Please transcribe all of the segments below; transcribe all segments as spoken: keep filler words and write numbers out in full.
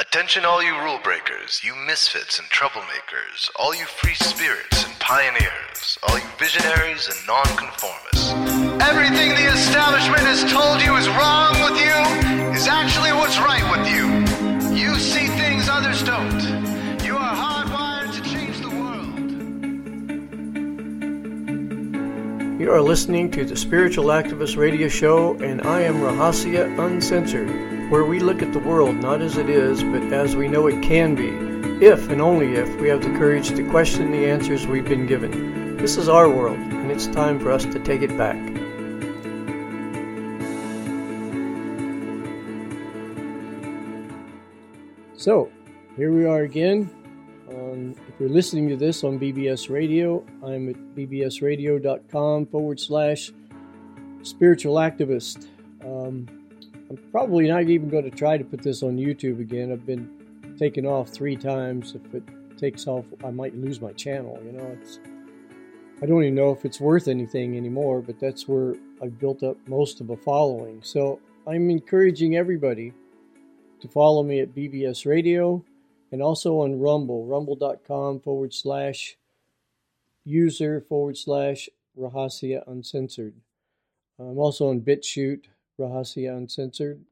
Attention all you rule breakers, you misfits and troublemakers, all you free spirits and pioneers, all you visionaries and nonconformists. Everything the establishment has told you is wrong with you is actually what's right with you. You see things others don't. You are hardwired to change the world. You are listening to the Spiritual Activist Radio Show, and I am Rahasia Uncensored, where we look at the world not as it is, but as we know it can be, if and only if we have the courage to question the answers we've been given. This is our world, and it's time for us to take it back. So, here we are again. Um, if you're listening to this on B B S Radio, I'm at bbsradio.com forward slash spiritual activist. Um, I'm probably not even going to try to put this on YouTube again. I've been taken off three times. If it takes off, I might lose my channel. You know, it's, I don't even know if it's worth anything anymore, but that's where I've built up most of a following. So I'm encouraging everybody to follow me at B B S Radio and also on Rumble, rumble.com forward slash user forward slash Rahasia Uncensored. I'm also on BitChute, Rahasia Uncensored.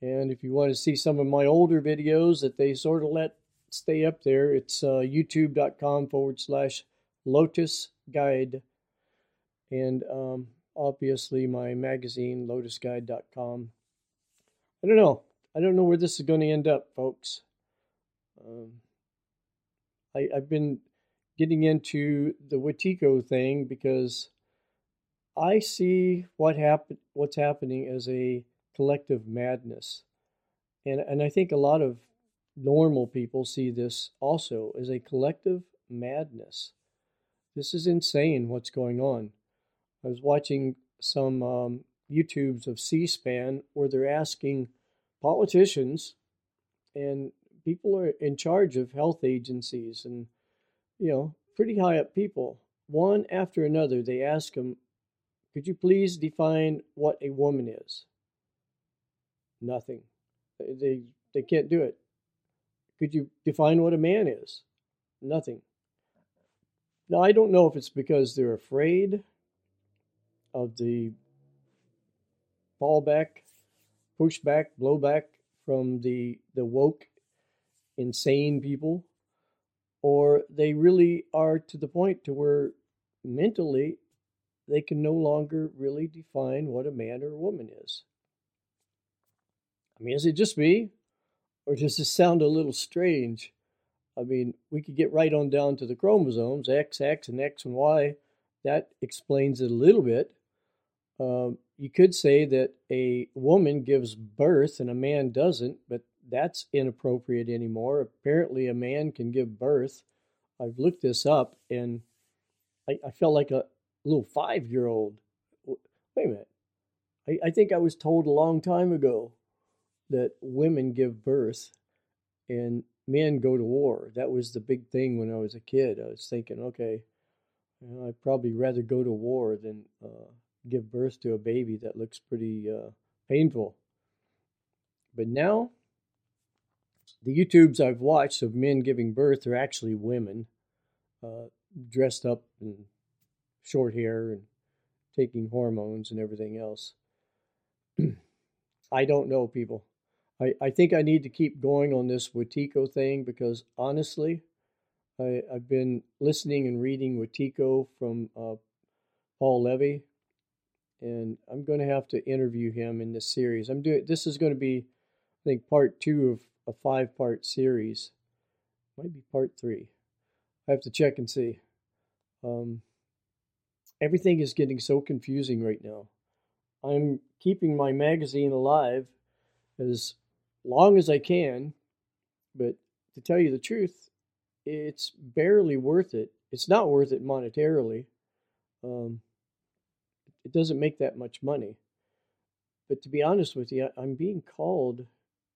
And if you want to see some of my older videos that they sort of let stay up there, it's uh, youtube.com forward slash Lotus Guide. And um, obviously my magazine, lotus guide dot com. I don't know. I don't know where this is going to end up, folks. Um, I, I've been getting into the Wetiko thing because I see what happen, what's happening as a collective madness. And, and I think a lot of normal people see this also as a collective madness. This is insane what's going on. I was watching some um, YouTubes of C-SPAN where they're asking politicians and people who are in charge of health agencies and, you know, pretty high up people. One after another, they ask them, could you please define what a woman is? Nothing. They they can't do it. Could you define what a man is? Nothing. Now, I don't know if it's because they're afraid of the fallback, pushback, blowback from the, the woke, insane people, or they really are to the point to where mentally they can no longer really define what a man or a woman is. I mean, is it just me? Or does this sound a little strange? I mean, we could get right on down to the chromosomes, X, X, and X and Y. That explains it a little bit. Um, you could say that a woman gives birth and a man doesn't, but that's inappropriate anymore. Apparently, a man can give birth. I've looked this up, and I, I felt like a little five-year-old. Wait a minute. I, I think I was told a long time ago that women give birth and men go to war. That was the big thing when I was a kid. I was thinking, okay, you know, I'd probably rather go to war than uh, give birth to a baby that looks pretty uh, painful. But now, the YouTubes I've watched of men giving birth are actually women uh, dressed up in short hair and taking hormones and everything else. I don't know, people. I, I think I need to keep going on this Wetiko thing because, honestly, I, I've been listening and reading Wetiko from uh, Paul Levy, and I'm going to have to interview him in this series. I'm doing this is going to be, I think, part two of a five-part series. Might be part three. I have to check and see. Um... Everything is getting so confusing right now. I'm keeping my magazine alive as long as I can, but to tell you the truth, it's barely worth it. It's not worth it monetarily. Um, it doesn't make that much money. But to be honest with you, I'm being called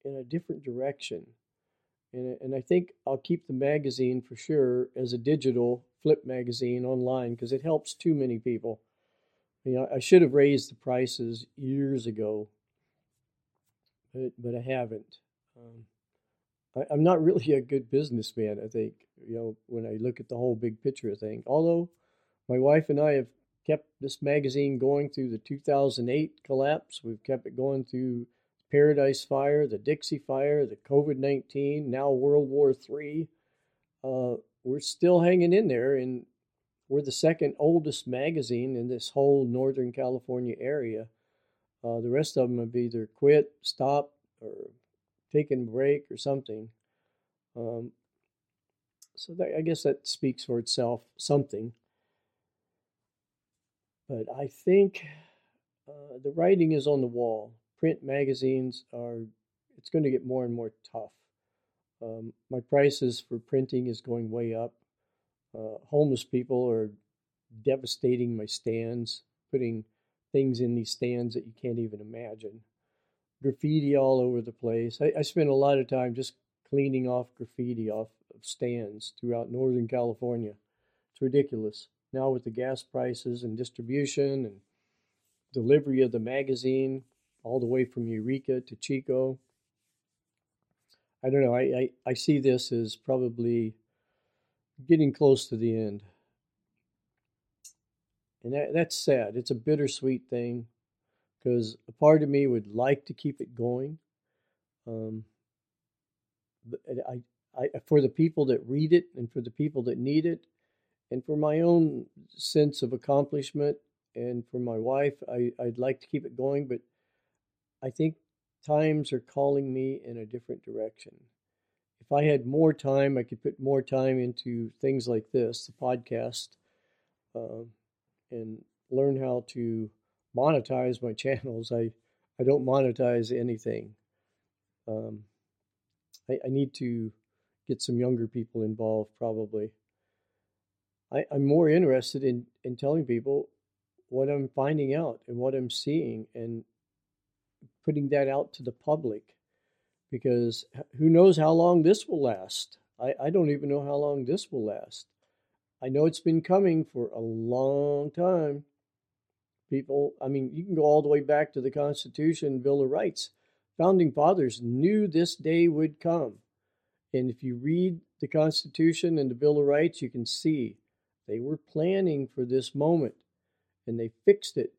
in a different direction. And, and I think I'll keep the magazine for sure as a digital flip magazine online because it helps too many people. You know, I should have raised the prices years ago, but, but I haven't. Um, I, I'm not really a good businessman, I think, you know, when I look at the whole big picture thing. Although my wife and I have kept this magazine going through the two thousand eight collapse. We've kept it going through Paradise Fire, the Dixie Fire, the COVID nineteen, now World War Three. Uh, we're still hanging in there, and we're the second oldest magazine in this whole Northern California area. Uh, the rest of them have either quit, stopped, or taken a break or something. Um, so that, I guess that speaks for itself, something. But I think uh, the writing is on the wall. Print magazines are, it's going to get more and more tough. Um, my prices for printing is going way up. Uh, homeless people are devastating my stands, putting things in these stands that you can't even imagine. Graffiti all over the place. I, I spent a lot of time just cleaning off graffiti off of stands throughout Northern California. It's ridiculous. Now with the gas prices and distribution and delivery of the magazine all the way from Eureka to Chico, I don't know. I, I, I see this as probably getting close to the end. And that, that's sad. It's a bittersweet thing because a part of me would like to keep it going. Um, but I, I, for the people that read it and for the people that need it, and for my own sense of accomplishment and for my wife, I, I'd like to keep it going, but I think times are calling me in a different direction. If I had more time, I could put more time into things like this, the podcast, uh, and learn how to monetize my channels. I, I don't monetize anything. Um, I, I need to get some younger people involved, probably. I, I'm more interested in, in telling people what I'm finding out and what I'm seeing and putting that out to the public, because who knows how long this will last. I, I don't even know how long this will last. I know it's been coming for a long time. People, I mean, you can go all the way back to the Constitution, Bill of Rights. Founding fathers knew this day would come. And if you read the Constitution and the Bill of Rights, you can see they were planning for this moment, and they fixed it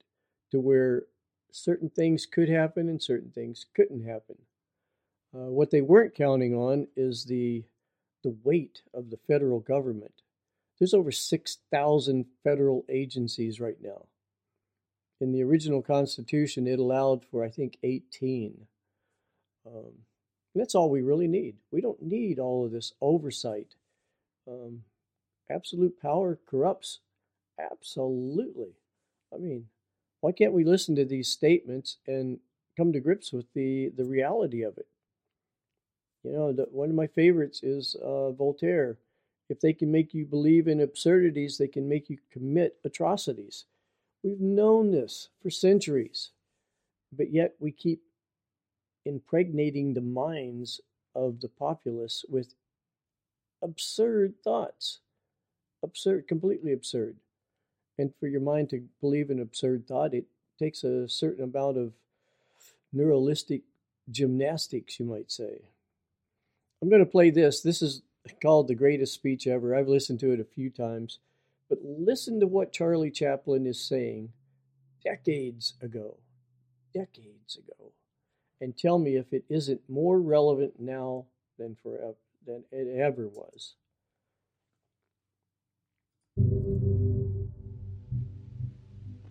to where certain things could happen and certain things couldn't happen. Uh, what they weren't counting on is the the weight of the federal government. There's over six thousand federal agencies right now. In the original Constitution, it allowed for, I think, eighteen. Um, that's all we really need. We don't need all of this oversight. Um, Absolute power corrupts. Absolutely. I mean, why can't we listen to these statements and come to grips with the, the reality of it? You know, the, one of my favorites is uh, Voltaire. If they can make you believe in absurdities, they can make you commit atrocities. We've known this for centuries, but yet we keep impregnating the minds of the populace with absurd thoughts. Absurd, completely absurd. And for your mind to believe an absurd thought, it takes a certain amount of neuralistic gymnastics, you might say. I'm going to play this. This is called The Greatest Speech Ever. I've listened to it a few times. But listen to what Charlie Chaplin is saying decades ago, decades ago, and tell me if it isn't more relevant now than forever, than it ever was.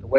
The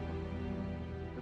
To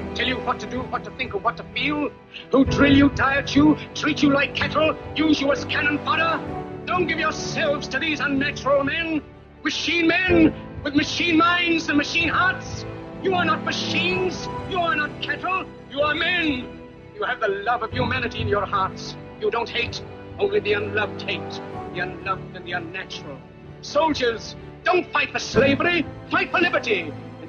tell you what to do, what to think, and what to feel, who drill you, diet you, treat you like cattle, use you as cannon fodder. Don't give yourselves to these unnatural men, machine men with machine minds and machine hearts. You are not machines, you are not cattle, you are men. You have the love of humanity in your hearts. You don't hate, only the unloved hate, the unloved and the unnatural. Soldiers, don't fight for slavery, fight for liberty. In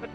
that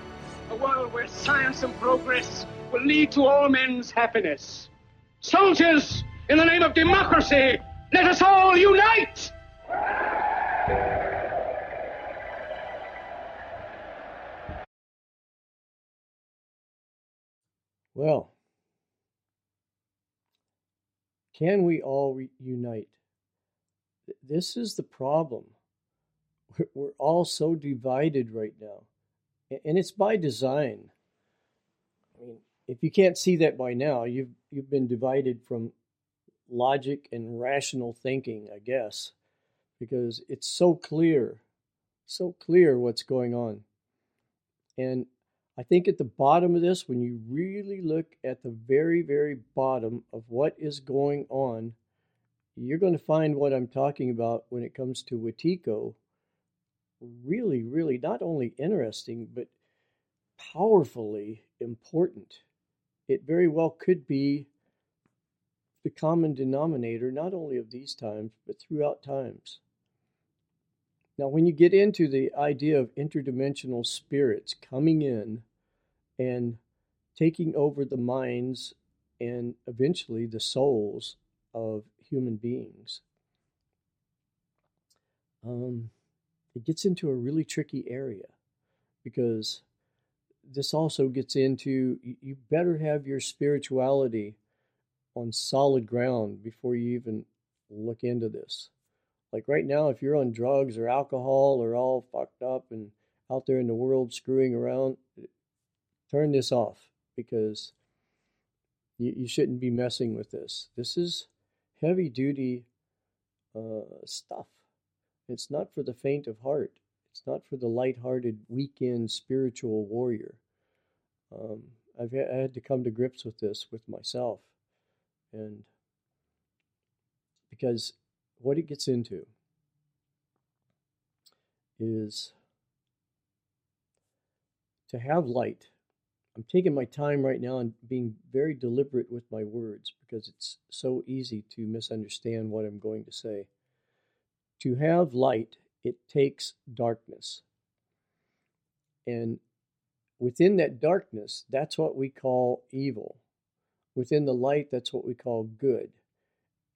a world where science and progress will lead to all men's happiness. Soldiers, in the name of democracy, let us all unite! Well, can we all re- unite? This is the problem. We're all so divided right now, and it's by design. I mean, if you can't see that by now, you've you've been divided from logic and rational thinking, I guess, because it's so clear, so clear what's going on. And I think at the bottom of this, when you really look at the very, very bottom of what is going on, you're going to find what I'm talking about when it comes to Wetiko. Really, really not only interesting, but powerfully important. It very well could be the common denominator, not only of these times, but throughout times. Now, when you get into the idea of interdimensional spirits coming in and taking over the minds and eventually the souls of human beings, um, it gets into a really tricky area, because this also gets into, you better have your spirituality on solid ground before you even look into this. Like right now, if you're on drugs or alcohol or all fucked up and out there in the world screwing around, turn this off, because you, you shouldn't be messing with this. This is heavy duty uh, stuff. It's not for the faint of heart. It's not for the lighthearted weekend spiritual warrior. Um, I've had, I had to come to grips with this with myself, and because what it gets into is to have light. I'm taking my time right now and being very deliberate with my words, because it's so easy to misunderstand what I'm going to say. To have light, it takes darkness. And Within that darkness, that's what we call evil. Within the light, that's what we call good.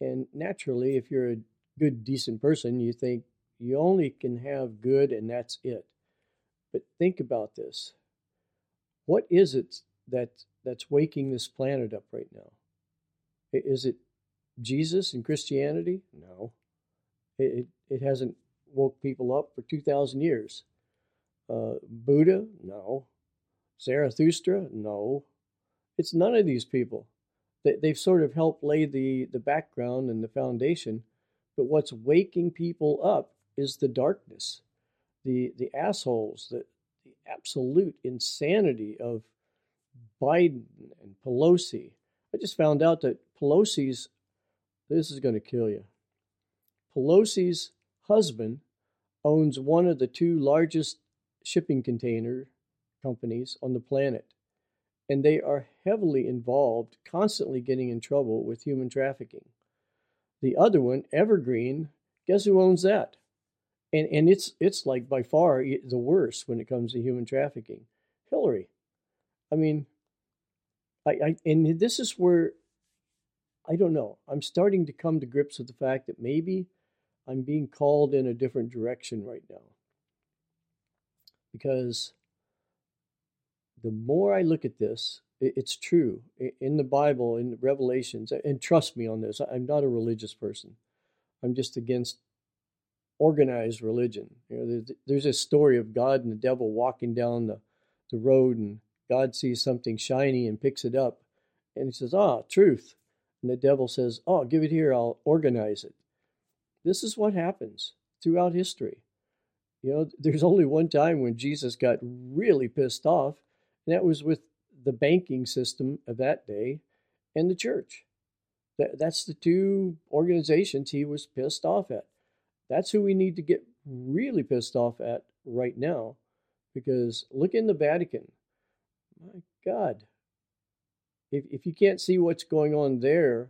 And naturally, if you're a good, decent person, you think you only can have good and that's it. But think about this. What is it that that's waking this planet up right now? Is it Jesus and Christianity? No. It, it hasn't woke people up for two thousand years. Uh, Buddha? No. Zarathustra? No. It's none of these people. They, they've sort of helped lay the, the background and the foundation, but what's waking people up is the darkness, the, the assholes, the, the absolute insanity of Biden and Pelosi. I just found out that Pelosi's, this is going to kill you, Pelosi's husband owns one of the two largest shipping container companies on the planet, and they are heavily involved, constantly getting in trouble with human trafficking. The other one, Evergreen, guess who owns that? And and it's it's like by far the worst when it comes to human trafficking. Hillary. I mean, I, I and this is where, I don't know, I'm starting to come to grips with the fact that maybe I'm being called in a different direction right now. Because the more I look at this, it's true. In the Bible, in the Revelations, and trust me on this, I'm not a religious person. I'm just against organized religion. You know, there's a story of God and the devil walking down the, the road, and God sees something shiny and picks it up, and he says, ah, truth. And the devil says, oh, give it here, I'll organize it. This is what happens throughout history. You know, there's only one time when Jesus got really pissed off, and that was with the banking system of that day and the church. That, that's the two organizations he was pissed off at. That's who we need to get really pissed off at right now, because look in the Vatican. My God, if if you can't see what's going on there,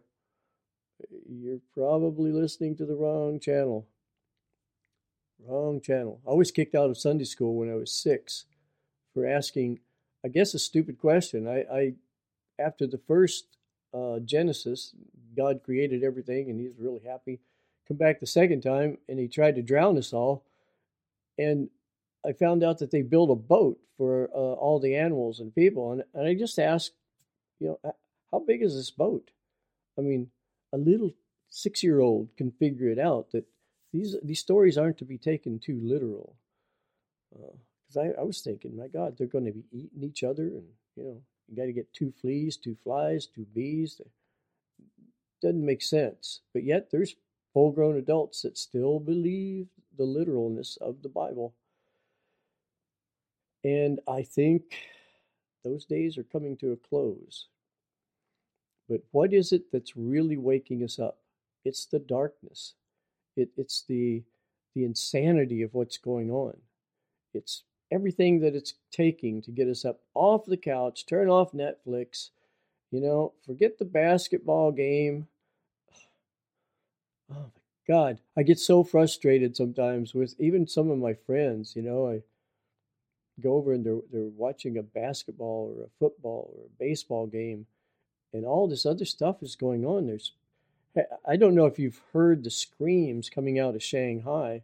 you're probably listening to the wrong channel. Wrong channel. I was kicked out of Sunday school when I was six for asking, I guess, a stupid question. I, I after the first uh, Genesis, God created everything and he's really happy. Come back the second time and he tried to drown us all. And I found out that they built a boat for uh, all the animals and people. And, and I just asked, you know, how big is this boat? I mean, a little six-year-old can figure it out, that these these stories aren't to be taken too literal. Because uh, I, I was thinking, my God, they're going to be eating each other. And, you know, you got to get two fleas, two flies, two bees. Doesn't make sense. But yet there's full-grown adults that still believe the literalness of the Bible. And I think those days are coming to a close. But what is it that's really waking us up? It's the darkness. It, it's the the insanity of what's going on. It's everything that it's taking to get us up off the couch, turn off Netflix, you know, forget the basketball game. Oh, my God. I get so frustrated sometimes with even some of my friends, you know, I go over and they're, they're watching a basketball or a football or a baseball game, and all this other stuff is going on. There's, I don't know if you've heard the screams coming out of Shanghai.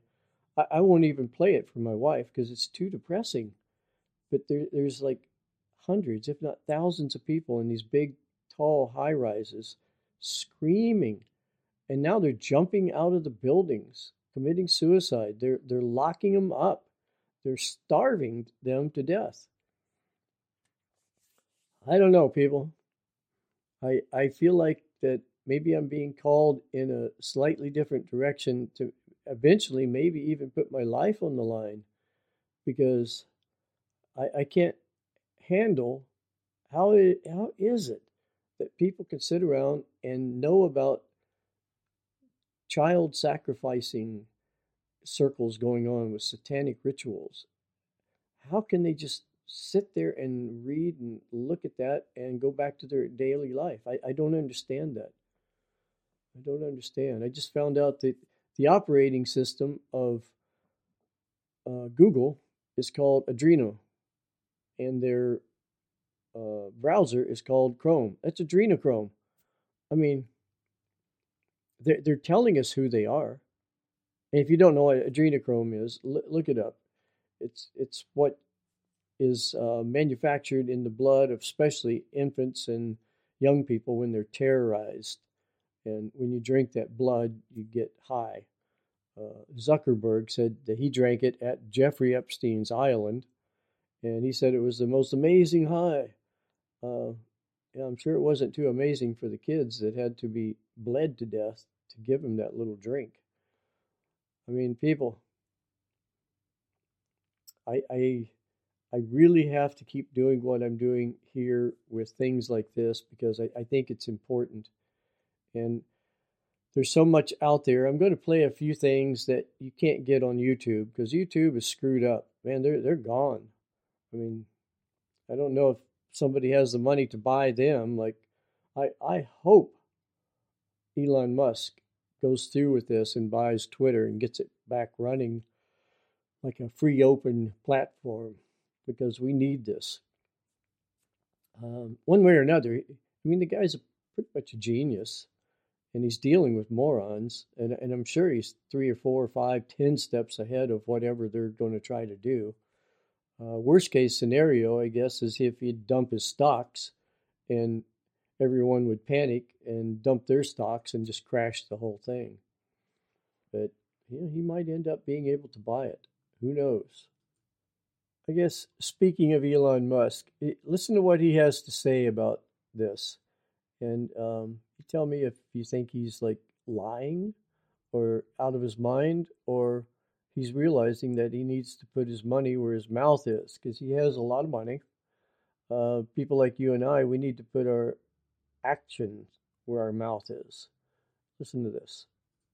I, I won't even play it for my wife because it's too depressing. But there, there's like hundreds, if not thousands of people in these big, tall high-rises screaming. And now they're jumping out of the buildings, committing suicide. They're, they're locking them up. They're starving them to death. I don't know, people. I I feel like that maybe I'm being called in a slightly different direction to eventually maybe even put my life on the line, because I, I can't handle how it, how is it that people can sit around and know about child sacrificing circles going on with satanic rituals. How can they just sit there and read and look at that and go back to their daily life? I, I don't understand that. I don't understand. I just found out that the operating system of uh, Google is called Adreno, and their uh, browser is called Chrome. That's Adrenochrome. I mean, they're, they're telling us who they are. And if you don't know what Adrenochrome is, l- look it up. It's it's what is uh, manufactured in the blood of especially infants and young people when they're terrorized. And when you drink that blood, you get high. Uh, Zuckerberg said that he drank it at Jeffrey Epstein's island, and he said it was the most amazing high. Uh, and I'm sure it wasn't too amazing for the kids that had to be bled to death to give him that little drink. I mean, people, I, I, I really have to keep doing what I'm doing here with things like this because I, I think it's important. And there's so much out there. I'm going to play a few things that you can't get on YouTube because YouTube is screwed up. Man, they're they're gone. I mean, I don't know if somebody has the money to buy them. Like, I I hope Elon Musk goes through with this and buys Twitter and gets it back running like a free open platform because we need this. Um, one way or another, I mean, the guy's a, pretty much a genius. And he's dealing with morons, and, and I'm sure he's three or four or five, ten steps ahead of whatever they're going to try to do. Uh, worst case scenario, I guess, is if he'd dump his stocks and everyone would panic and dump their stocks and just crash the whole thing. But you know, he might end up being able to buy it. Who knows? I guess, speaking of Elon Musk, listen to what he has to say about this. And um, tell me if you think he's like lying or out of his mind, or he's realizing that he needs to put his money where his mouth is because he has a lot of money. Uh, people like you and I, we need to put our actions where our mouth is. Listen to this.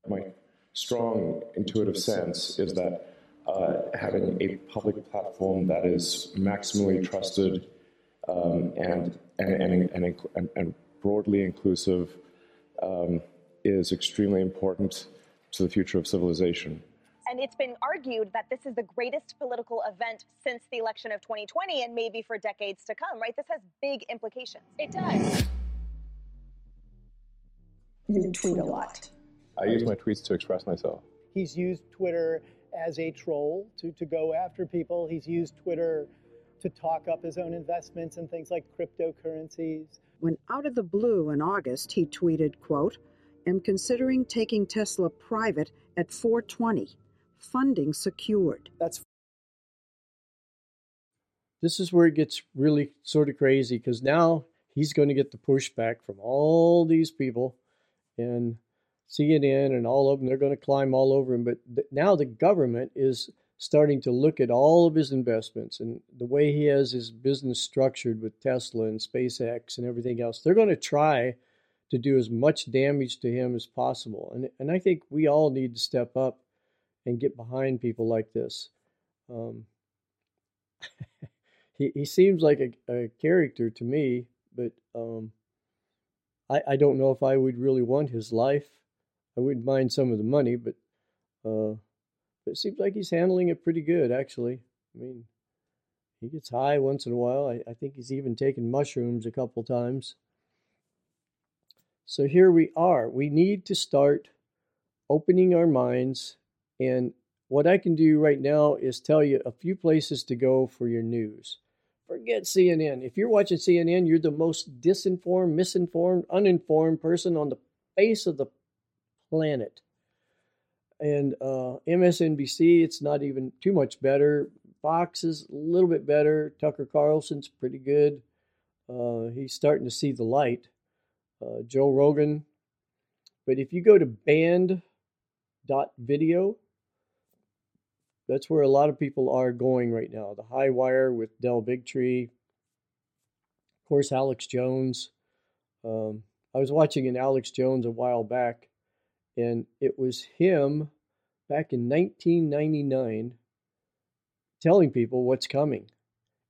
My strong intuitive sense is that uh, having a public platform that is maximally trusted um, and and and and, and, and broadly inclusive um, is extremely important to the future of civilization. And it's been argued that this is the greatest political event since the election of twenty twenty and maybe for decades to come, right? This has big implications. It does. You tweet a lot. I use my tweets to express myself. He's used Twitter as a troll to, to go after people. He's used Twitter to talk up his own investments and things like cryptocurrencies. When out of the blue in August, he tweeted, quote, "Am considering taking Tesla private at four twenty. Funding secured." That's This is where it gets really sort of crazy because now he's going to get the pushback from all these people and C N N and all of them. They're going to climb all over him. But th- now the government is starting to look at all of his investments and the way he has his business structured with Tesla and SpaceX and everything else. They're going to try to do as much damage to him as possible. And and I think we all need to step up and get behind people like this. Um, he, he seems like a, a character to me, but um, I, I don't know if I would really want his life. I wouldn't mind some of the money, but... Uh, But it seems like he's handling it pretty good, actually. I mean, he gets high once in a while. I, I think he's even taken mushrooms a couple times. So here we are. We need to start opening our minds. And what I can do right now is tell you a few places to go for your news. Forget C N N. If you're watching C N N, you're the most disinformed, misinformed, uninformed person on the face of the planet. And uh, M S N B C, it's not even too much better. Fox is a little bit better. Tucker Carlson's pretty good. Uh, he's starting to see the light. Uh, Joe Rogan. But if you go to band dot video, that's where a lot of people are going right now. The High Wire with Del Bigtree. Of course, Alex Jones. Um, I was watching an Alex Jones a while back. And it was him back in nineteen ninety-nine telling people what's coming.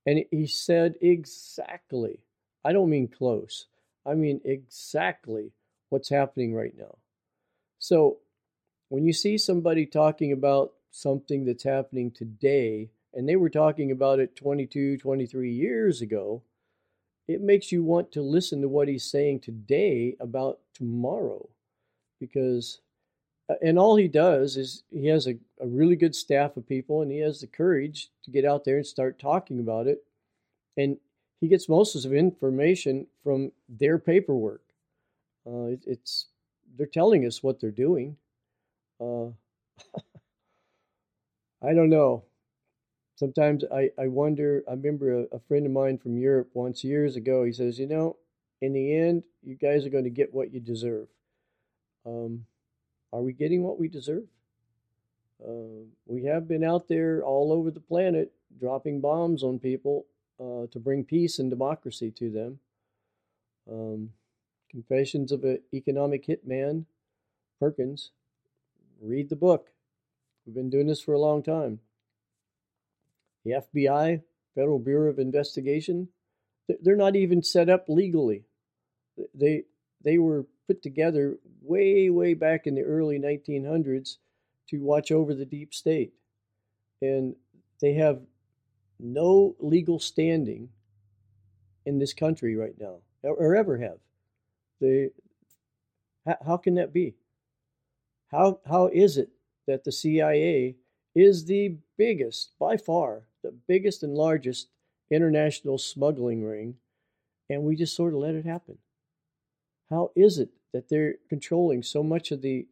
And he said exactly, I don't mean close, I mean exactly what's happening right now. So when you see somebody talking about something that's happening today and they were talking about it twenty-two, twenty-three years ago, it makes you want to listen to what he's saying today about tomorrow. Because, and all he does is he has a, a really good staff of people, and he has the courage to get out there and start talking about it. And he gets most of his information from their paperwork. Uh, it, it's they're telling us what they're doing. Uh, I don't know. Sometimes I, I wonder, I remember a, a friend of mine from Europe once years ago, he says, you know, in the end, you guys are going to get what you deserve. Um, are we getting what we deserve? Uh, we have been out there all over the planet dropping bombs on people uh, to bring peace and democracy to them. Um, Confessions of an Economic Hitman, Perkins. Read the book. We've been doing this for a long time. The F B I, Federal Bureau of Investigation, they're not even set up legally. They they were put together way, way back in the early nineteen hundreds to watch over the deep state. And they have no legal standing in this country right now, or ever have. They, how can that be? How how is it that the C I A is the biggest, by far, the biggest and largest international smuggling ring, and we just sort of let it happen? How is it that they're controlling so much of the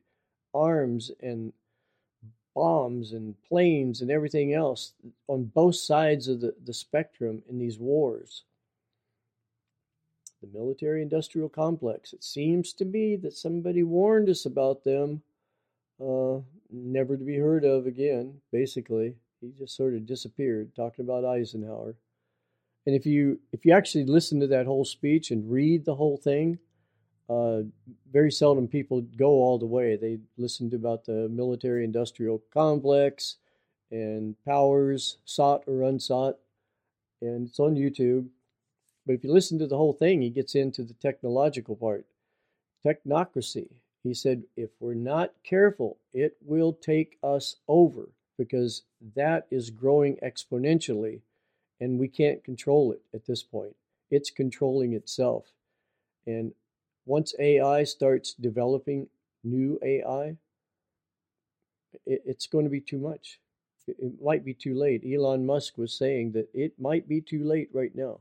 arms and bombs and planes and everything else on both sides of the, the spectrum in these wars? The military-industrial complex. It seems to be that somebody warned us about them, uh, never to be heard of again, basically. He just sort of disappeared, talking about Eisenhower. And if you if you actually listen to that whole speech and read the whole thing, uh, very seldom people go all the way. They listened about the military-industrial complex and powers, sought or unsought, and it's on YouTube. But if you listen to the whole thing, he gets into the technological part. Technocracy. He said, if we're not careful, it will take us over because that is growing exponentially and we can't control it at this point. It's controlling itself. And once A I starts developing new A I, it's going to be too much. It might be too late. Elon Musk was saying that it might be too late right now.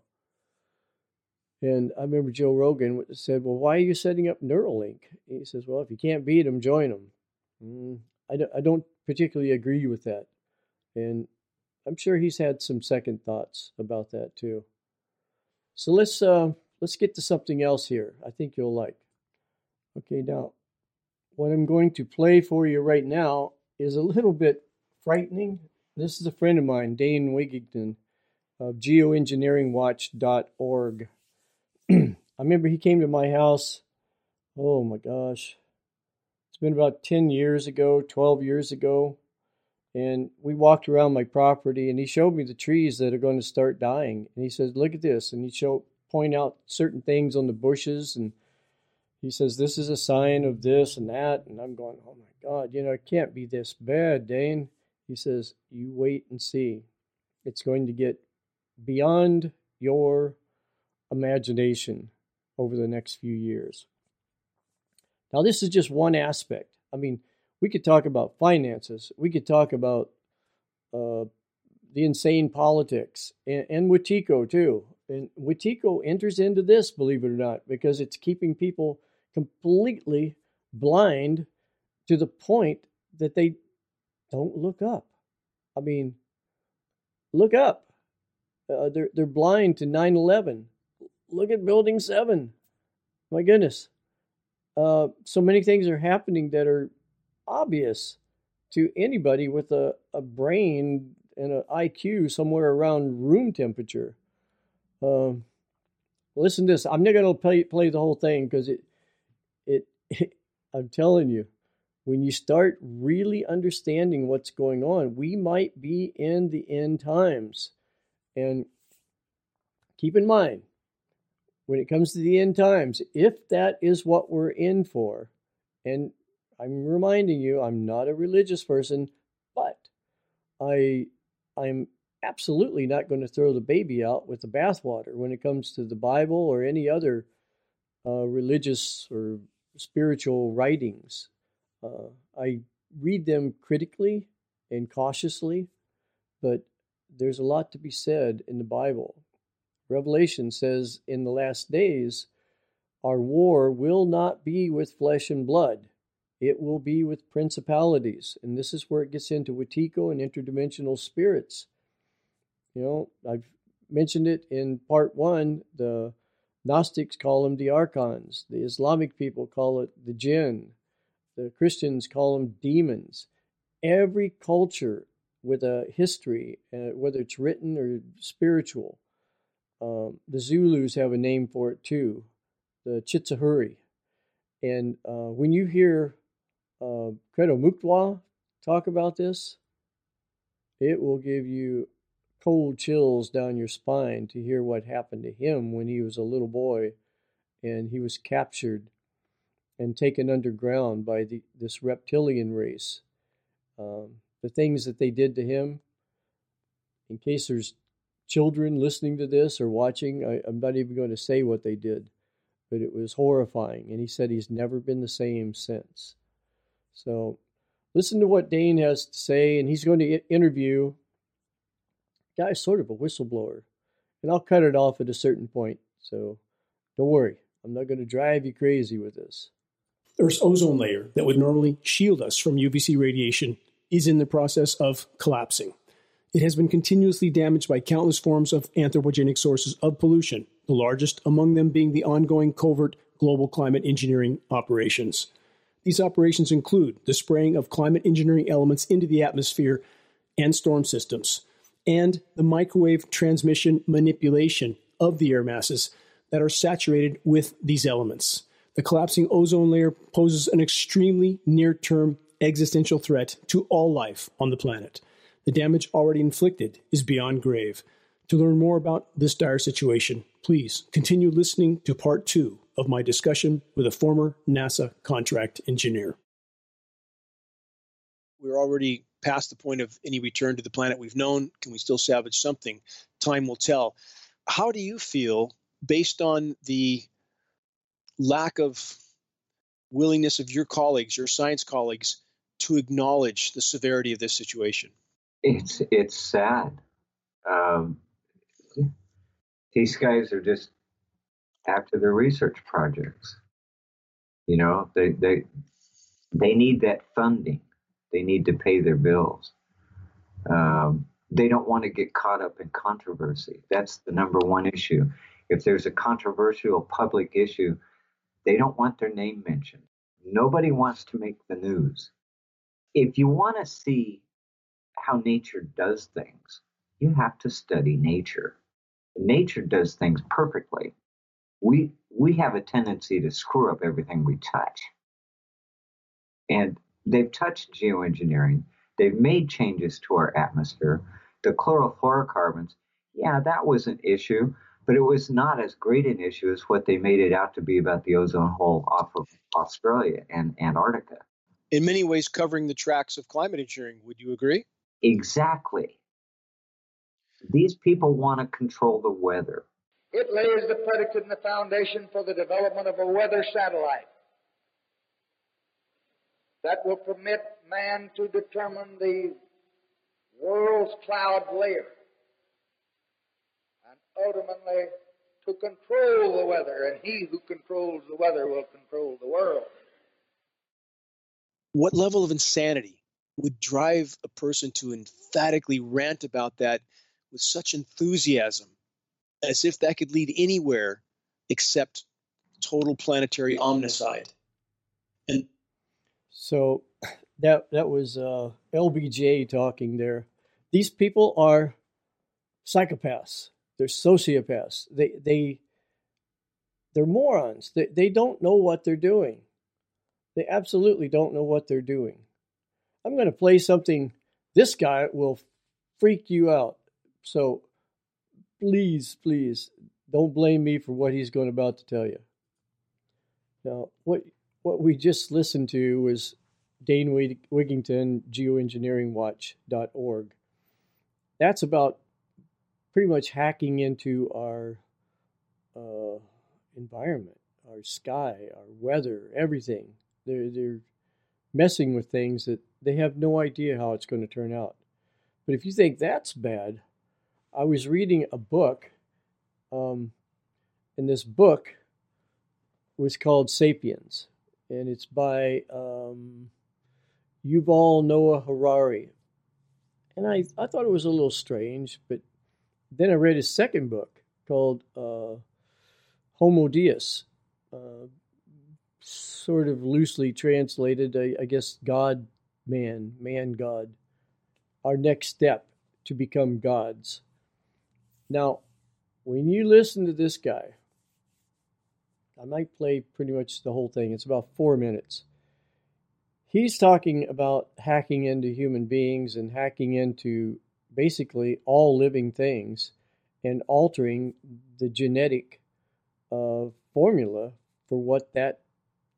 And I remember Joe Rogan said, well, why are you setting up Neuralink? He says, well, if you can't beat them, join them. Mm, I, don't, I don't particularly agree with that. And I'm sure he's had some second thoughts about that, too. So let's uh, let's get to something else here I think you'll like. Okay, now, what I'm going to play for you right now is a little bit frightening. This is a friend of mine, Dane Wigington, of geo engineering watch dot org. I remember he came to my house, oh my gosh, it's been about ten years ago, twelve years ago, and we walked around my property, and he showed me the trees that are going to start dying, and he says, look at this, and he show point out certain things on the bushes, and he says, this is a sign of this and that, and I'm going, oh my God, you know, it can't be this bad, Dane. He says, you wait and see. It's going to get beyond your imagination over the next few years. Now, this is just one aspect. I mean, we could talk about finances. We could talk about uh, the insane politics and, and Wetiko, too. And Wetiko enters into this, believe it or not, because it's keeping people completely blind to the point that they don't look up. I mean, look up. Uh, they're, they're blind to nine eleven. Look at Building seven. My goodness. Uh, so many things are happening that are obvious to anybody with a, a brain and an I Q somewhere around room temperature. Um, listen to this. I'm not going to play, play the whole thing because it, it, it, I'm telling you, when you start really understanding what's going on, we might be in the end times. And keep in mind, when it comes to the end times, if that is what we're in for, and I'm reminding you, I'm not a religious person, but I, I'm absolutely not going to throw the baby out with the bathwater when it comes to the Bible or any other uh, religious or spiritual writings. Uh, I read them critically and cautiously, but there's a lot to be said in the Bible. Revelation says, in the last days, our war will not be with flesh and blood. It will be with principalities. And this is where it gets into Wetiko and interdimensional spirits. You know, I've mentioned it in part one. The Gnostics call them the Archons. The Islamic people call it the Jinn. The Christians call them demons. Every culture with a history, uh, whether it's written or spiritual, um, the Zulus have a name for it too, the Chitahuri. And uh, when you hear uh, Credo Muktwa talk about this, it will give you cold chills down your spine to hear what happened to him when he was a little boy and he was captured and taken underground by the, this reptilian race. Um, the things that they did to him, in case there's children listening to this or watching, I, I'm not even going to say what they did, but it was horrifying. And he said he's never been the same since. So listen to what Dane has to say, and he's going to interview a guy, sort of a whistleblower. And I'll cut it off at a certain point, so don't worry. I'm not going to drive you crazy with this. Earth's ozone layer that would normally shield us from U V C radiation is in the process of collapsing. It has been continuously damaged by countless forms of anthropogenic sources of pollution, the largest among them being the ongoing covert global climate engineering operations. These operations include the spraying of climate engineering elements into the atmosphere and storm systems, and the microwave transmission manipulation of the air masses that are saturated with these elements. The collapsing ozone layer poses an extremely near-term existential threat to all life on the planet. The damage already inflicted is beyond grave. To learn more about this dire situation, please continue listening to part two of my discussion with a former NASA contract engineer. We're already past the point of any return to the planet we've known. Can we still salvage something? Time will tell. How do you feel, based on the lack of willingness of your colleagues, your science colleagues, to acknowledge the severity of this situation? It's it's sad. Um, these guys are just after their research projects. You know, they they they need that funding. They need to pay their bills. Um, they don't want to get caught up in controversy. That's the number one issue. If there's a controversial public issue, they don't want their name mentioned. Nobody wants to make the news. If you want to see how nature does things, you have to study nature. Nature does things perfectly. We we have a tendency to screw up everything we touch. And they've touched geoengineering. They've made changes to our atmosphere. The chlorofluorocarbons, yeah, that was an issue. But it was not as great an issue as what they made it out to be about the ozone hole off of Australia and Antarctica. In many ways, covering the tracks of climate engineering, would you agree? Exactly. These people want to control the weather. It lays the predicate and the foundation for the development of a weather satellite that will permit man to determine the world's cloud layer, ultimately to control the weather, and he who controls the weather will control the world. What level of insanity would drive a person to emphatically rant about that with such enthusiasm, as if that could lead anywhere except total planetary omnicide? And so that that was uh, L B J talking there. These people are psychopaths. They're sociopaths. They, they, they're morons. They, they don't know what they're doing. They absolutely don't know what they're doing. I'm going to play something. This guy will freak you out. So please, please don't blame me for what he's going about to tell you. Now, what what we just listened to was Dane Wigington, geoengineering watch dot org. That's about pretty much hacking into our uh, environment, our sky, our weather, everything. They're, they're messing with things that they have no idea how it's going to turn out. But if you think that's bad, I was reading a book, um, and this book was called Sapiens, and it's by um, Yuval Noah Harari. And I, I thought it was a little strange, but then I read his second book called uh, Homo Deus, uh, sort of loosely translated, I, I guess, God, man, man, God, our next step to become gods. Now, when you listen to this guy, I might play pretty much the whole thing. It's about four minutes. He's talking about hacking into human beings and hacking into basically all living things and altering the genetic uh, formula for what that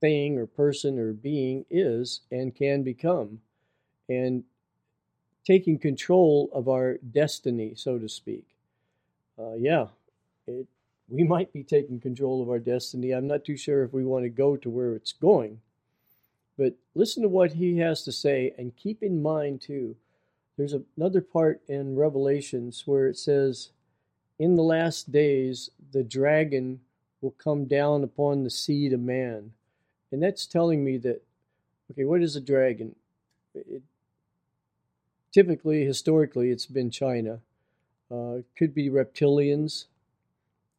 thing or person or being is and can become, and taking control of our destiny, so to speak. Uh, yeah, it, we might be taking control of our destiny. I'm not too sure if we want to go to where it's going. But listen to what he has to say, and keep in mind, too, there's another part in Revelations where it says, in the last days, the dragon will come down upon the seed of man. And that's telling me that, okay, what is a dragon? It, typically, historically, it's been China. Uh, it could be reptilians.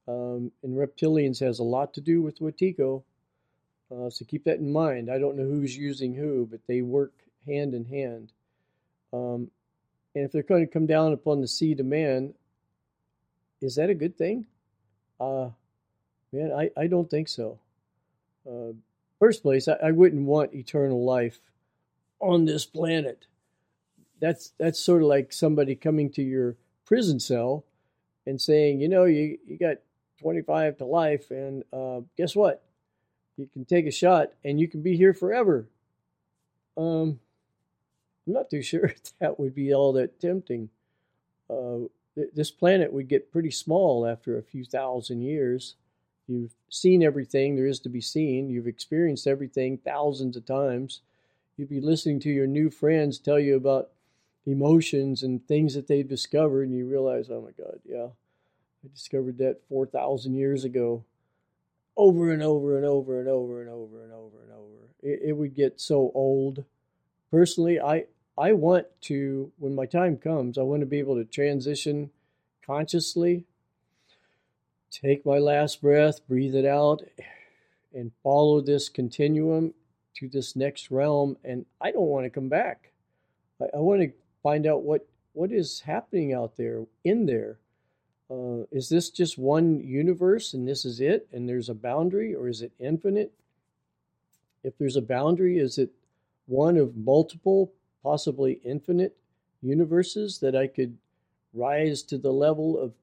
Um, and reptilians has a lot to do with Wetiko. Uh, so keep that in mind. I don't know who's using who, but they work hand in hand. Um, and if they're going to come down upon the seed of man, is that a good thing? Uh, man, I, I don't think so. Uh, first place, I, I wouldn't want eternal life on this planet. That's that's sort of like somebody coming to your prison cell and saying, you know, you, you got twenty-five to life, and uh, guess what? You can take a shot, and you can be here forever. Um, I'm not too sure that would be all that tempting. Uh, th- this planet would get pretty small after a few thousand years. You've seen everything there is to be seen. You've experienced everything thousands of times. You'd be listening to your new friends tell you about emotions and things that they've discovered, and you realize, oh my God, yeah, I discovered that four thousand years ago. Over and over and over and over and over and over and over. It, it would get so old. Personally, I I want to, when my time comes, I want to be able to transition consciously, take my last breath, breathe it out, and follow this continuum to this next realm. And I don't want to come back. I, I want to find out what, what is happening out there, in there. Uh, is this just one universe and this is it, and there's a boundary, or is it infinite? If there's a boundary, is it one of multiple, possibly infinite universes that I could rise to the level of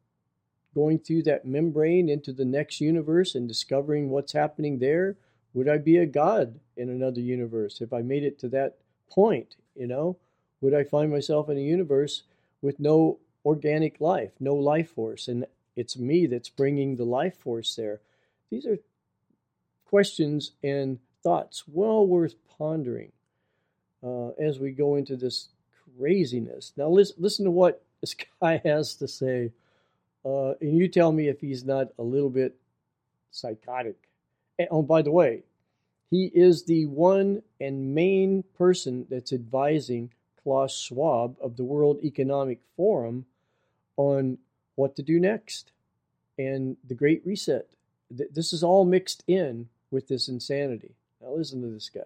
going through that membrane into the next universe and discovering what's happening there? Would I be a god in another universe if I made it to that point? You know, would I find myself in a universe with no organic life, no life force, and it's me that's bringing the life force there? These are questions and thoughts well worth pondering uh, as we go into this craziness. Now listen, listen to what this guy has to say, uh, and you tell me if he's not a little bit psychotic. And, oh, by the way, he is the one and main person that's advising Klaus Schwab of the World Economic Forum on what to do next and the Great Reset. This is all mixed in with this insanity. Now listen to this guy.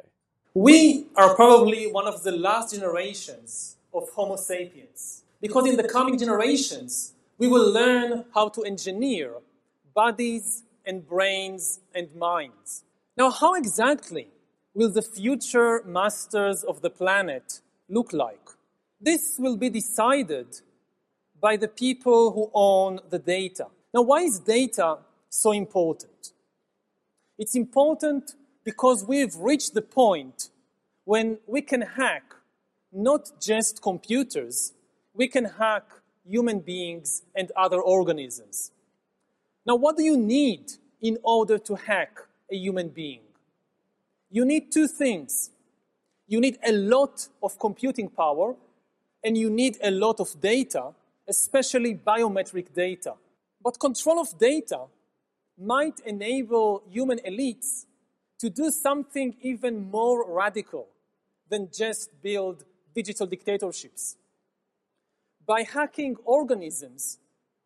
We are probably one of the last generations of Homo sapiens, because in the coming generations, we will learn how to engineer bodies and brains and minds. Now, how exactly will the future masters of the planet look like? This will be decided by the people who own the data. Now, why is data so important? It's important because we've reached the point when we can hack not just computers, we can hack human beings and other organisms. Now, what do you need in order to hack a human being? You need two things. You need a lot of computing power, and you need a lot of data, especially biometric data. But control of data might enable human elites to do something even more radical than just build digital dictatorships. By hacking organisms,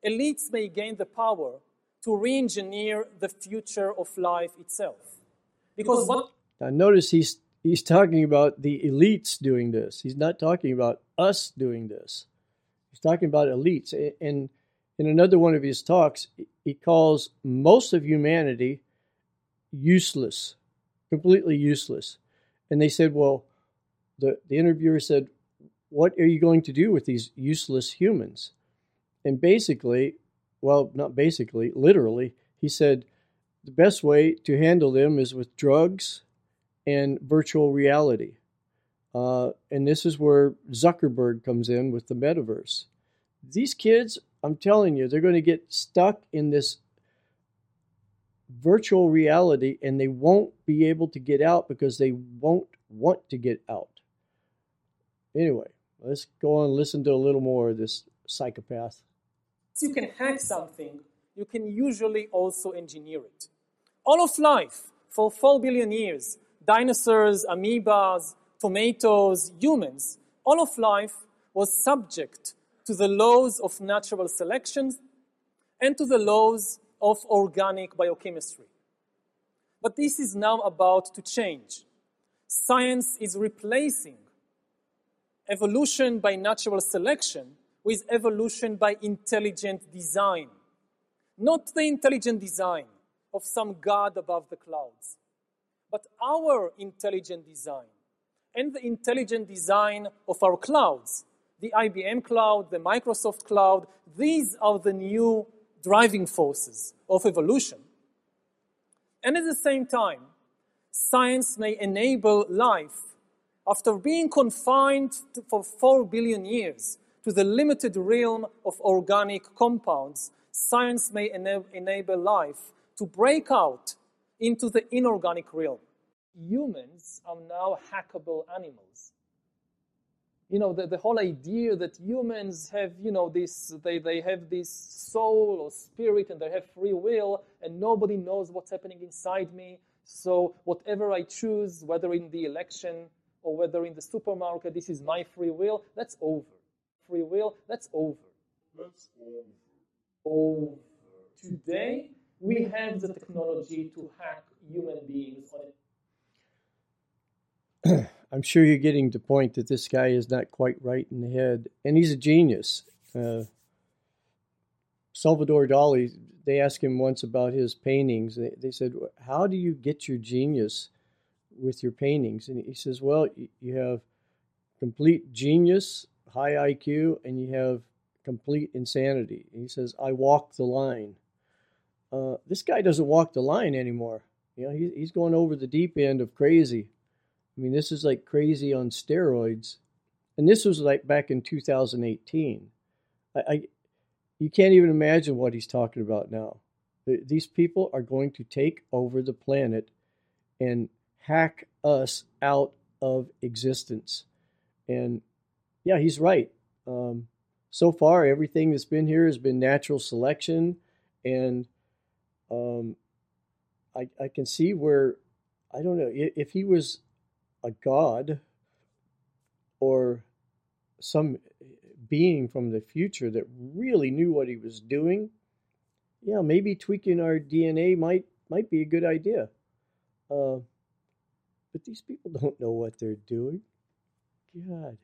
elites may gain the power to re-engineer the future of life itself. Because what... Now notice he's, he's talking about the elites doing this. He's not talking about us doing this. He's talking about elites. And in another one of his talks, he calls most of humanity useless, completely useless. And they said, well, the, the interviewer said, what are you going to do with these useless humans? And basically, well, not basically, literally, he said, the best way to handle them is with drugs and virtual reality. Uh, and this is where Zuckerberg comes in with the metaverse. These kids, I'm telling you, they're going to get stuck in this virtual reality, and they won't be able to get out because they won't want to get out. Anyway, let's go on and listen to a little more of this psychopath. If you can hack something, you can usually also engineer it. All of life, for four billion years, dinosaurs, amoebas, tomatoes, humans, all of life was subject to the laws of natural selection and to the laws of organic biochemistry. But this is now about to change. Science is replacing evolution by natural selection with evolution by intelligent design. Not the intelligent design of some god above the clouds, but our intelligent design and the intelligent design of our clouds, the I B M cloud, the Microsoft cloud. These are the new driving forces of evolution. And at the same time, science may enable life, after being confined to, for four billion years to the limited realm of organic compounds, science may ena- enable life to break out into the inorganic realm. Humans are now hackable animals. You know, the, the whole idea that humans have, you know, this, they, they have this soul or spirit and they have free will and nobody knows what's happening inside me. So whatever I choose, whether in the election or whether in the supermarket, this is my free will, that's over. Free will, that's over. That's over. Over. Today, we have the technology to hack human beings. I'm sure you're getting the point that this guy is not quite right in the head. And he's a genius. Uh, Salvador Dali, they asked him once about his paintings. They, they said, how do you get your genius with your paintings? And he says, well, you have complete genius, high I Q, and you have complete insanity. And he says, I walk the line. Uh, this guy doesn't walk the line anymore. You know, he, he's going over the deep end of crazy. I mean, this is like crazy on steroids. And this was like back in two thousand eighteen. I, I you can't even imagine what he's talking about now. These people are going to take over the planet and hack us out of existence. And yeah, he's right. Um, so far, everything that's been here has been natural selection. And um, I, I can see where, I don't know, if he was a god or some being from the future that really knew what he was doing, yeah, maybe tweaking our D N A might might be a good idea. Uh, but these people don't know what they're doing. God.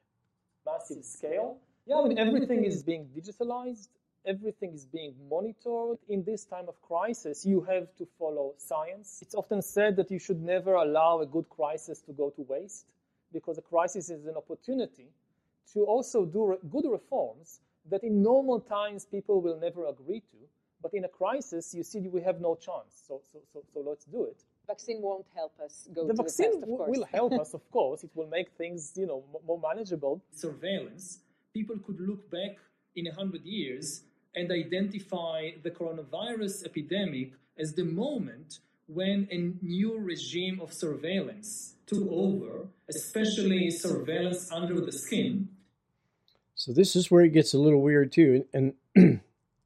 Massive scale. Yeah, I mean, everything is being digitalized. Everything is being monitored. In this time of crisis, you have to follow science. It's often said that you should never allow a good crisis to go to waste because a crisis is an opportunity to also do re- good reforms that in normal times people will never agree to. But in a crisis, you see we have no chance. So, so, so, so let's do it. Vaccine won't help us go the to vaccine the test, of course. Will help us, of course. It will make things, you know, more manageable. Surveillance. People could look back in one hundred years and identify the coronavirus epidemic as the moment when a new regime of surveillance took over, especially surveillance under the skin. So this is where it gets a little weird too. And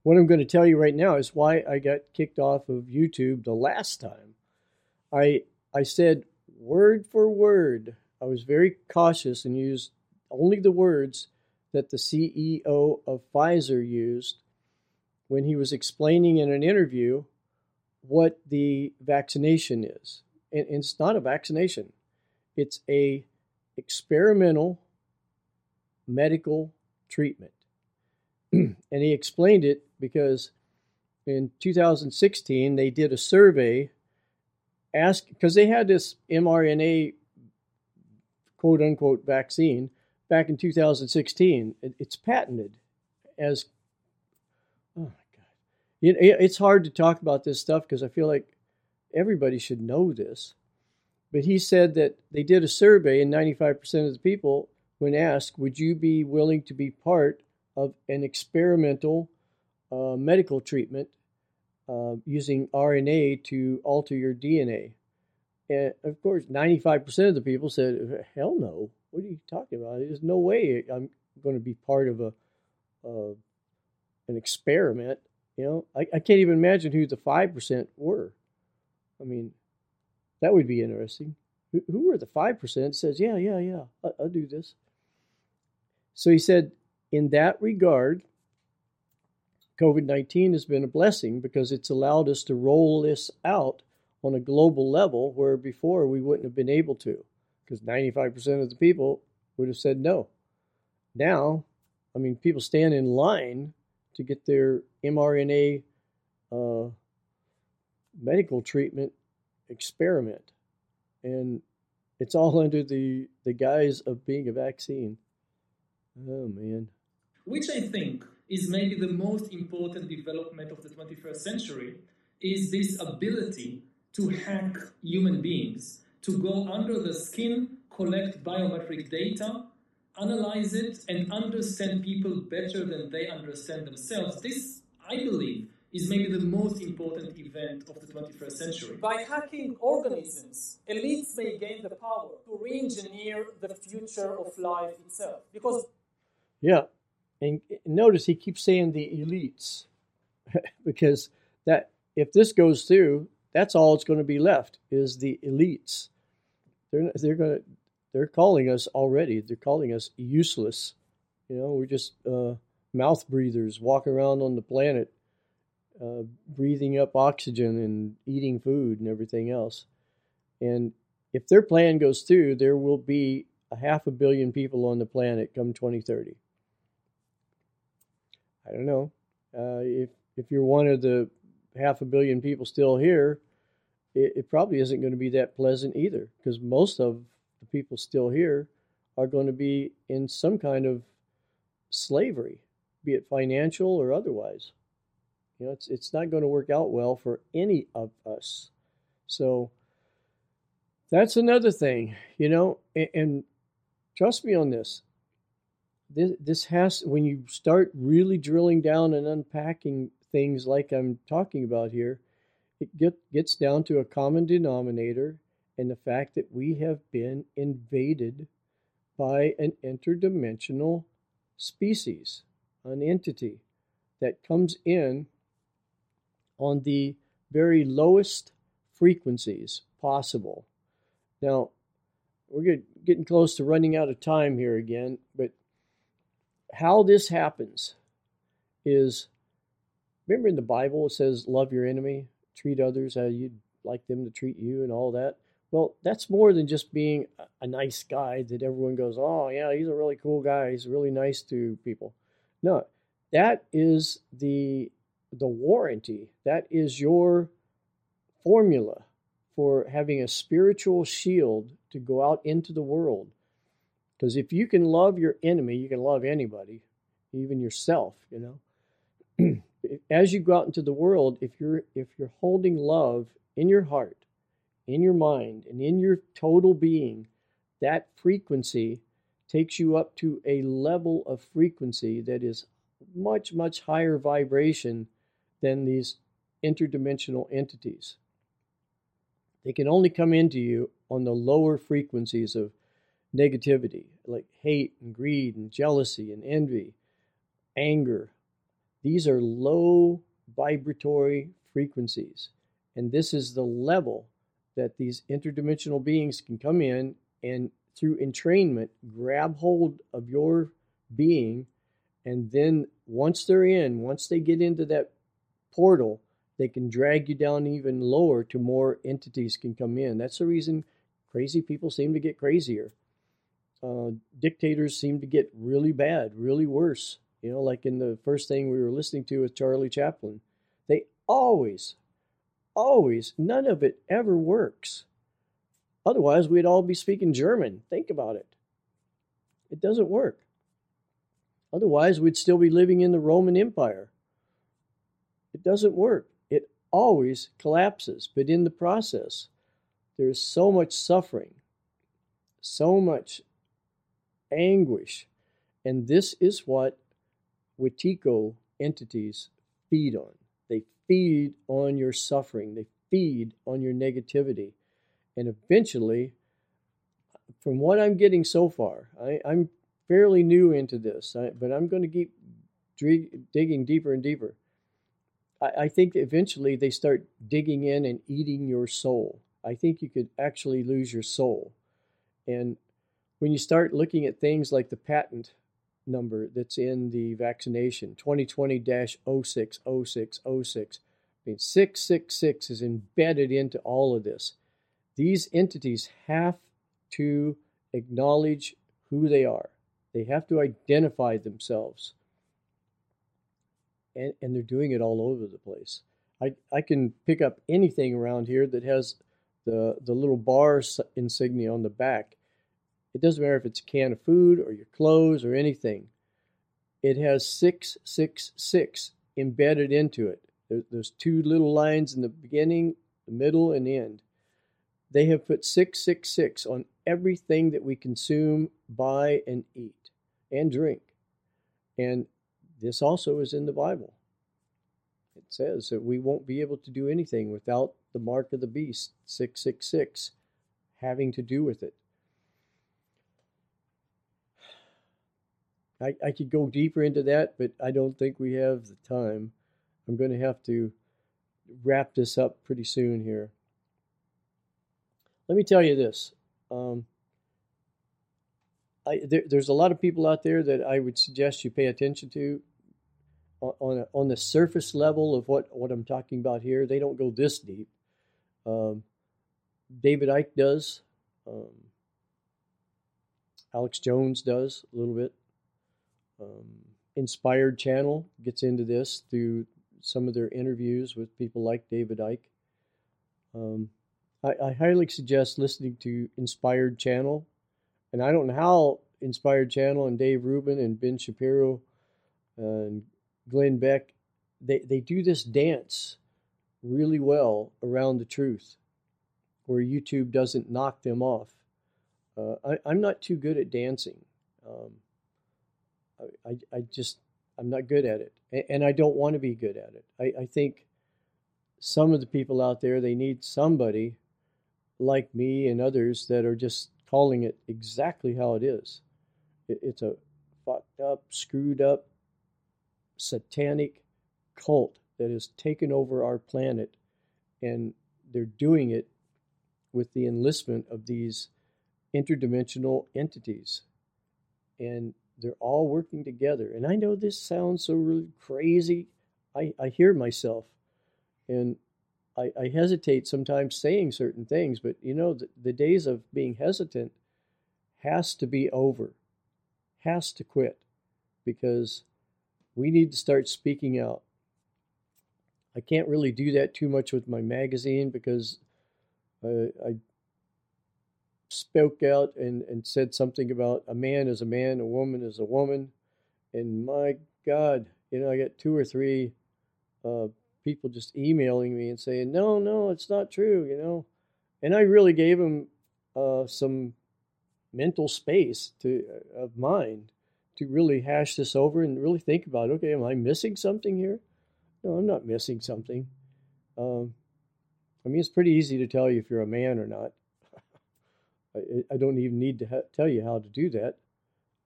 what I'm going to tell you right now is why I got kicked off of YouTube the last time. I I said word for word. I was very cautious and used only the words that the C E O of Pfizer used when he was explaining in an interview what the vaccination is. And it's not a vaccination. It's a experimental medical treatment. And he explained it because in two thousand sixteen, they did a survey ask because they had this mRNA quote-unquote vaccine back in two thousand sixteen. It, it's patented as, oh my God. It, it, it's hard to talk about this stuff because I feel like everybody should know this. But he said that they did a survey and ninety-five percent of the people, when asked, would you be willing to be part of an experimental uh, medical treatment uh, using R N A to alter your D N A? And of course, ninety-five percent of the people said, hell no, what are you talking about? There's no way I'm going to be part of a uh, an experiment. You know, I, I can't even imagine who the five percent were. I mean, that would be interesting. Who, who were the five percent says, yeah, yeah, yeah, I'll, I'll do this. So he said, in that regard, COVID nineteen has been a blessing because it's allowed us to roll this out on a global level where before we wouldn't have been able to because ninety-five percent of the people would have said no. Now, I mean, people stand in line to get their mRNA uh, medical treatment experiment. And it's all under the, the guise of being a vaccine. Oh, man. Which I think is maybe the most important development of the twenty-first century is this ability to hack human beings, to go under the skin, collect biometric data, analyze it, and understand people better than they understand themselves. This, I believe, is maybe the most important event of the twenty-first century. By hacking organisms, elites may gain the power to re-engineer the future of life itself. Because yeah, and notice he keeps saying the elites, because that if this goes through, that's all it's going to be left is the elites. They're they're going to they're calling us already. They're calling us useless. You know, we're just uh, mouth breathers walking around on the planet, uh, breathing up oxygen and eating food and everything else. And if their plan goes through, there will be a half a billion people on the planet come twenty thirty. I don't know. Uh, if if you're one of the half a billion people still here, it, it probably isn't going to be that pleasant either, because most of the people still here are going to be in some kind of slavery, be it financial or otherwise. You know, it's it's not going to work out well for any of us. So that's another thing, you know, and, and trust me on this. This, this has, when you start really drilling down and unpacking things like I'm talking about here, it get, gets down to a common denominator and the fact that we have been invaded by an interdimensional species, an entity that comes in on the very lowest frequencies possible. Now, we're get, getting close to running out of time here again, but how this happens is, remember in the Bible it says, love your enemy, treat others how you'd like them to treat you and all that. Well, that's more than just being a nice guy that everyone goes, oh, yeah, he's a really cool guy. He's really nice to people. No, that is the the warranty. That is your formula for having a spiritual shield to go out into the world. Because if you can love your enemy, you can love anybody, even yourself, you know. As you go out into the world, if you're if you're holding love in your heart, in your mind, and in your total being, that frequency takes you up to a level of frequency that is much, much higher vibration than these interdimensional entities. They can only come into you on the lower frequencies of negativity, like hate and greed and jealousy and envy, anger. These are low vibratory frequencies. And this is the level that these interdimensional beings can come in and, through entrainment, grab hold of your being. And then once they're in, once they get into that portal, they can drag you down even lower to more entities can come in. That's the reason crazy people seem to get crazier. Uh, dictators seem to get really bad, really worse. You know, like in the first thing we were listening to with Charlie Chaplin. They always, always, none of it ever works. Otherwise, we'd all be speaking German. Think about it. It doesn't work. Otherwise, we'd still be living in the Roman Empire. It doesn't work. It always collapses. But in the process, there's so much suffering, so much anguish. And this is what Wetiko entities feed on. They feed on your suffering. They feed on your negativity. And eventually, from what I'm getting so far, I, I'm fairly new into this, I, but I'm going to keep dig, digging deeper and deeper. I, I think eventually they start digging in and eating your soul. I think you could actually lose your soul. And when you start looking at things like the patent number that's in the vaccination, twenty twenty oh six oh six oh six, I mean, six six six is embedded into all of this. These entities have to acknowledge who they are. They have to identify themselves. And, and they're doing it all over the place. I, I can pick up anything around here that has the, the little bar insignia on the back. It doesn't matter if it's a can of food or your clothes or anything. It has six six six embedded into it. There, there's two little lines in the beginning, the middle, and the end. They have put six six six on everything that we consume, buy, and eat, and drink. And this also is in the Bible. It says that we won't be able to do anything without the mark of the beast, six six six, having to do with it. I, I could go deeper into that, but I don't think we have the time. I'm going to have to wrap this up pretty soon here. Let me tell you this. Um, I, there, there's a lot of people out there that I would suggest you pay attention to. On, on, a, on the surface level of what, what I'm talking about here, they don't go this deep. Um, David Icke does. Um, Alex Jones does a little bit. Um, Inspired Channel gets into this through some of their interviews with people like David Icke. Um I, I highly suggest listening to Inspired Channel. And I don't know how Inspired Channel and Dave Rubin and Ben Shapiro and Glenn Beck, they, they do this dance really well around the truth where YouTube doesn't knock them off. Uh, I, I'm not too good at dancing. Um, I, I, I just, I'm not good at it. And, and I don't want to be good at it. I, I think some of the people out there, they need somebody like me and others that are just calling it exactly how it is. It's a fucked up, screwed up, satanic cult that has taken over our planet, and they're doing it with the enlistment of these interdimensional entities, and they're all working together. And I know this sounds so really crazy. I, I hear myself, and I, I hesitate sometimes saying certain things, but you know, the, the days of being hesitant has to be over, has to quit, because we need to start speaking out. I can't really do that too much with my magazine because I, I spoke out and, and said something about a man is a man, a woman is a woman, and my God, you know, I got two or three uh, people just emailing me and saying, no, no, it's not true, you know. And I really gave them uh, some mental space to, of mind to really hash this over and really think about, okay, am I missing something here? No, I'm not missing something. Um, I mean, it's pretty easy to tell you if you're a man or not. I, I don't even need to ha- tell you how to do that.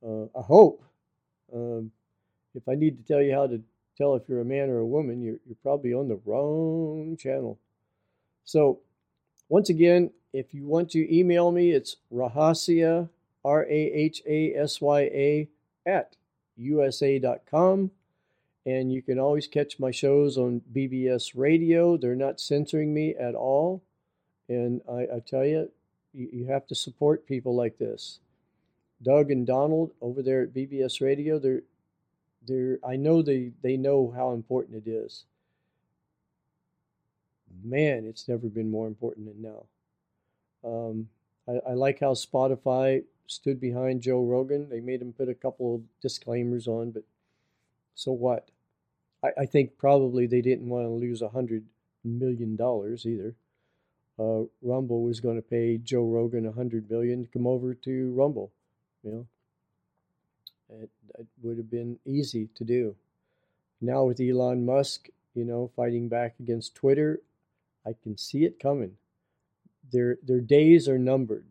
Uh, I hope. Um, if I need to tell you how to tell if you're a man or a woman, you're, you're probably on the wrong channel. So, once again, if you want to email me, it's Rahasia, R A H A S Y A, at U S A dot com. And you can always catch my shows on B B S Radio. They're not censoring me at all. And I, I tell you, you, you have to support people like this. Doug and Donald over there at B B S Radio, they're, they're, I know they, they know how important it is. Man, it's never been more important than now. Um, I, I like how Spotify stood behind Joe Rogan. They made him put a couple of disclaimers on, but so what? I, I think probably they didn't want to lose one hundred million dollars either. Uh, Rumble was going to pay Joe Rogan one hundred million dollars to come over to Rumble. You know, it, it would have been easy to do. Now with Elon Musk, you know, fighting back against Twitter, I can see it coming. Their their days are numbered.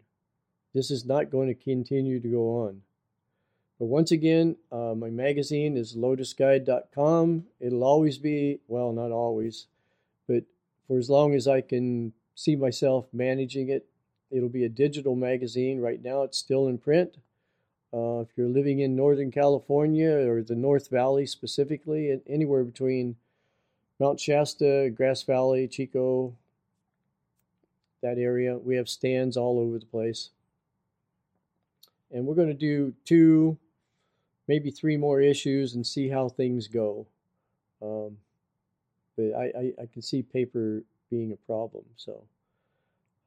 This is not going to continue to go on. But once again, uh, my magazine is lotus guide dot com. It'll always be, well, not always, but for as long as I can see myself managing it, it'll be a digital magazine. Right now it's still in print. Uh, if you're living in Northern California or the North Valley specifically, anywhere between Mount Shasta, Grass Valley, Chico, that area, we have stands all over the place. And we're going to do two, maybe three more issues and see how things go. Um, but I, I, I can see paper being a problem. So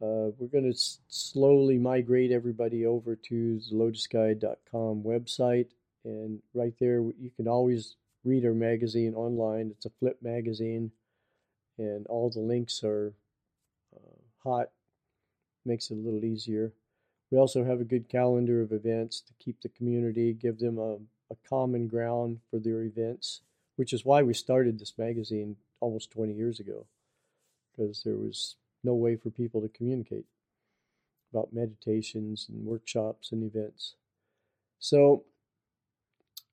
uh, we're going to s- slowly migrate everybody over to the lotus guide dot com website. And right there, you can always read our magazine online. It's a flip magazine. And all the links are uh, hot. Makes it a little easier. We also have a good calendar of events to keep the community, give them a, a common ground for their events, which is why we started this magazine almost twenty years ago, because there was no way for people to communicate about meditations and workshops and events. So,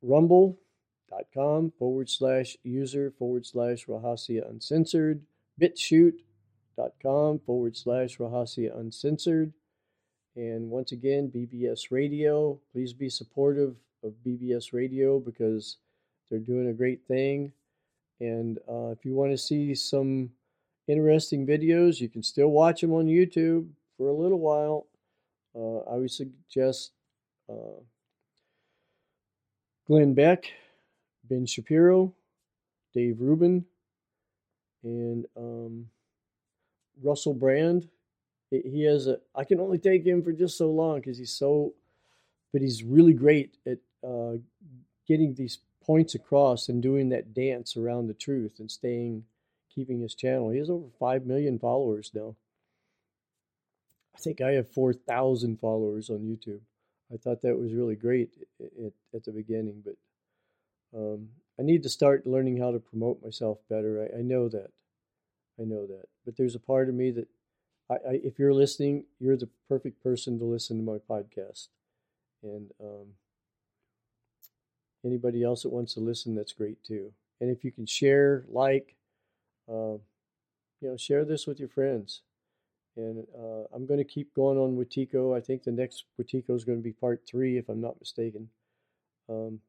rumble.com forward slash user forward slash Rahasia Uncensored, BitChute.com forward slash Rahasia Uncensored, and once again, B B S Radio. Please be supportive of B B S Radio because they're doing a great thing. And uh, if you want to see some interesting videos, you can still watch them on YouTube for a little while. Uh, I would suggest uh, Glenn Beck, Ben Shapiro, Dave Rubin, and um, Russell Brand. He has a, I can only take him for just so long because he's so, but he's really great at uh, getting these points across and doing that dance around the truth and staying, keeping his channel. He has over five million followers now. I think I have four thousand followers on YouTube. I thought that was really great at, at the beginning, but um, I need to start learning how to promote myself better. I, I know that. I know that. But there's a part of me that I, I, if you're listening, you're the perfect person to listen to my podcast. And um, anybody else that wants to listen, that's great too. And if you can share, like, uh, you know, share this with your friends. And uh, I'm going to keep going on Wetiko. I think the next Wetiko is going to be part three, if I'm not mistaken. Um,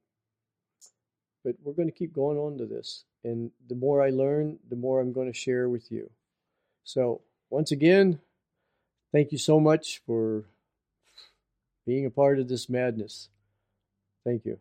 but we're going to keep going on to this. And the more I learn, the more I'm going to share with you. So, once again, thank you so much for being a part of this madness. Thank you.